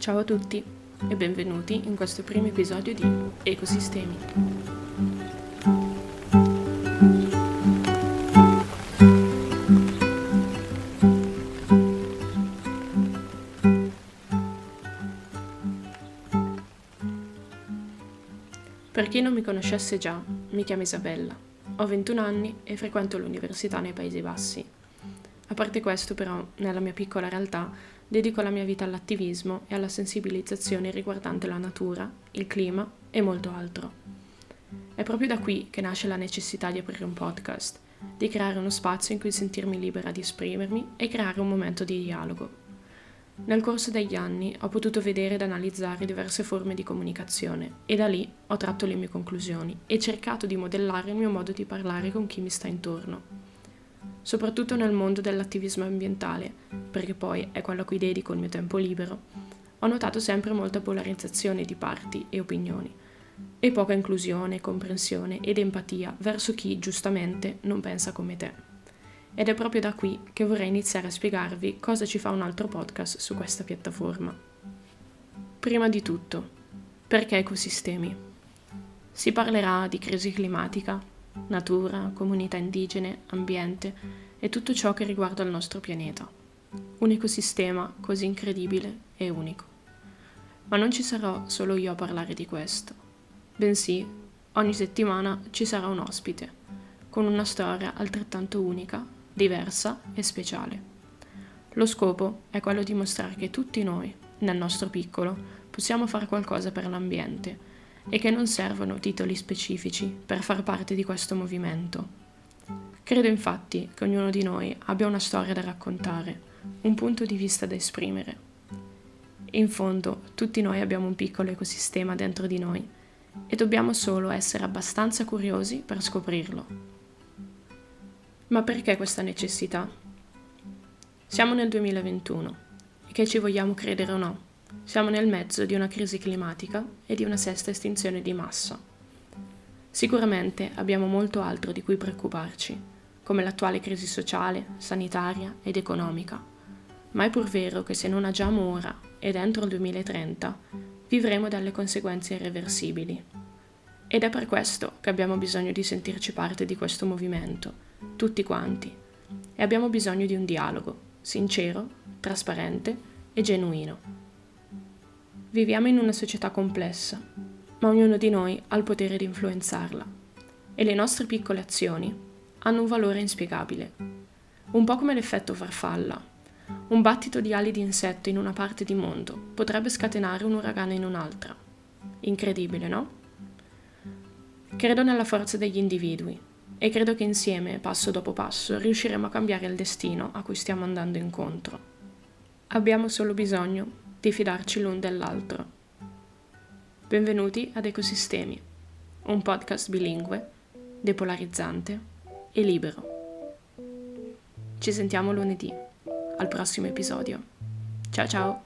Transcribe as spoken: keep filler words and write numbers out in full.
Ciao a tutti e benvenuti in questo primo episodio di Ecosistemi. Per chi non mi conoscesse già, mi chiamo Isabella, ho ventuno anni e frequento l'università nei Paesi Bassi. A parte questo, però, nella mia piccola realtà dedico la mia vita all'attivismo e alla sensibilizzazione riguardante la natura, il clima e molto altro. È proprio da qui che nasce la necessità di aprire un podcast, di creare uno spazio in cui sentirmi libera di esprimermi e creare un momento di dialogo. Nel corso degli anni ho potuto vedere ed analizzare diverse forme di comunicazione e da lì ho tratto le mie conclusioni e cercato di modellare il mio modo di parlare con chi mi sta intorno. Soprattutto nel mondo dell'attivismo ambientale, perché poi è quello a cui dedico il mio tempo libero, ho notato sempre molta polarizzazione di parti e opinioni, e poca inclusione, comprensione ed empatia verso chi, giustamente, non pensa come te. Ed è proprio da qui che vorrei iniziare a spiegarvi cosa ci fa un altro podcast su questa piattaforma. Prima di tutto, perché ecosistemi? Si parlerà di crisi climatica, natura, comunità indigene, ambiente e tutto ciò che riguarda il nostro pianeta. Un ecosistema così incredibile e unico. Ma non ci sarò solo io a parlare di questo, bensì ogni settimana ci sarà un ospite, con una storia altrettanto unica, diversa e speciale. Lo scopo è quello di mostrare che tutti noi, nel nostro piccolo, possiamo fare qualcosa per l'ambiente, e che non servono titoli specifici per far parte di questo movimento. Credo infatti che ognuno di noi abbia una storia da raccontare, un punto di vista da esprimere. In fondo, tutti noi abbiamo un piccolo ecosistema dentro di noi e dobbiamo solo essere abbastanza curiosi per scoprirlo. Ma perché questa necessità? Siamo nel duemilaventuno, e che ci vogliamo credere o no, siamo nel mezzo di una crisi climatica e di una sesta estinzione di massa. Sicuramente abbiamo molto altro di cui preoccuparci, come l'attuale crisi sociale, sanitaria ed economica, ma è pur vero che se non agiamo ora ed entro il duemilatrenta vivremo delle conseguenze irreversibili. Ed è per questo che abbiamo bisogno di sentirci parte di questo movimento, tutti quanti, e abbiamo bisogno di un dialogo sincero, trasparente e genuino. Viviamo in una società complessa, ma ognuno di noi ha il potere di influenzarla e le nostre piccole azioni hanno un valore inspiegabile. Un po' come l'effetto farfalla. Un battito di ali di insetto in una parte di mondo potrebbe scatenare un uragano in un'altra. Incredibile, no? Credo nella forza degli individui e credo che insieme, passo dopo passo, riusciremo a cambiare il destino a cui stiamo andando incontro. Abbiamo solo bisogno di fidarci l'un dell'altro. Benvenuti ad Ecosistemi, un podcast bilingue, depolarizzante e libero. Ci sentiamo lunedì, al prossimo episodio. Ciao ciao!